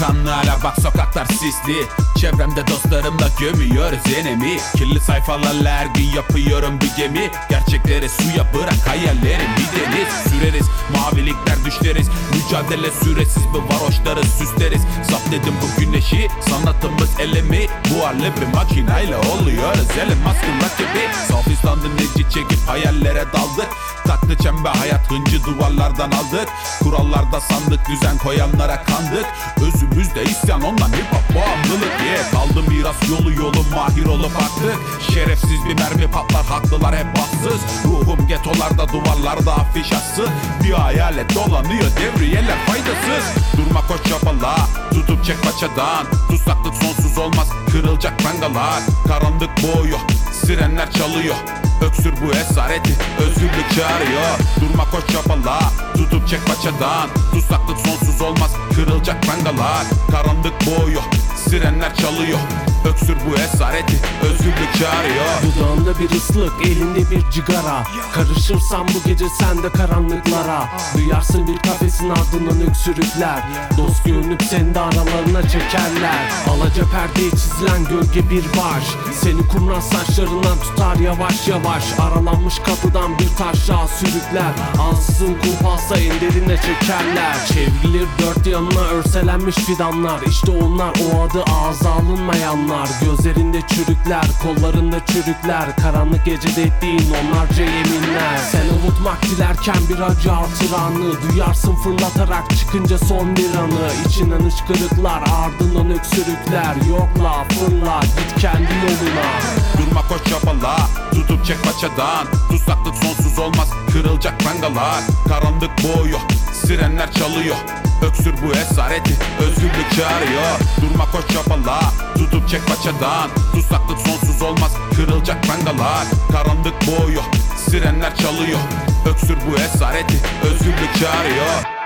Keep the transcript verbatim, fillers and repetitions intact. kanlara bak, sokaklar sisli. Çevremde dostlarımla gömüyoruz enemi. Kirli sayfalarla her gün yapıyorum bir gemi. Gerçekleri suya bırak, hayalleri bir deniz. Süreriz mavilikler, düşleriz. Mücadele süresiz, bu varoşları süsleriz. Sapledim bu güneşi, sanatımız elemi. Buharlı bir makinayla oluyoruz elmas kılmak gibi. Saf İslam'ın neci çekip hayallere daldık. Tatlı çembe hayat hıncı duvarlardan aldık. Kurallarda sandık, düzen koyanlara kandık. Özümüzde isyan, ondan hip hop bağımlılık. Yeah. Kaldım biraz yolu yolu mahir olup aktık. Şerefsiz bir mermi patlar, haklılar hep bahtsız. Ruhum getolarda, duvarlarda afiş aslı. Bir hayalet dolanıyor, devriyeler faydasız. Durma koç çapala, tutup çek paçadan. Tutsaklık sonsuz olmaz, kırılacak prangalar. Karanlık boğuyor, sirenler çalıyor. Öksür bu esareti, özgürlük çağırıyor. Durma koş çabala, tutup çek paçadan. Tutsaklık sonsuz olmaz, kırılacak prangalar. Karanlık boğuyor, sirenler çalıyor. Öksür bu esareti, özgürlük çağırıyor. Dudağında bir ıslık, elinde bir cigara. Karışırsam bu gece sen de karanlıklara. Duyarsın bir kafesin ardından öksürükler. Dost görünüp seni de aralarına çekerler. Alaca perdeye çizilen gölge bir baş. Seni kumral saçlarından tutar yavaş yavaş. Aralanmış kapıdan bir taşla sürükler. Ansızın kumpasa ellerine çekerler. Çevrilir dört yanına örselenmiş fidanlar. İşte onlar, o adı ağza alınmayanlar. Gözlerinde çürükler, kollarında çürükler. Karanlık gecede ettiğin onlarca yeminler. Sen unutmak dilerken bir acı hatıranı duyarsın fırlatarak çıkınca son bir anı. İçinden ışkırıklar, ardından öksürükler. Yokla, fırla, git kendi yoluna. Durma koş çabala, tutup çek paçadan. Tutsaklık sonsuz olmaz, kırılacak prangalar. Karanlık boğuyor, sirenler çalıyor. Öksür bu esareti, özgürlük çağırıyor. Durma koş çabala, tutup çek paçadan. Tutsaklık sonsuz olmaz, kırılacak prangalar. Karanlık boğuyor, sirenler çalıyor. Öksür bu esareti, özgürlük çağırıyor.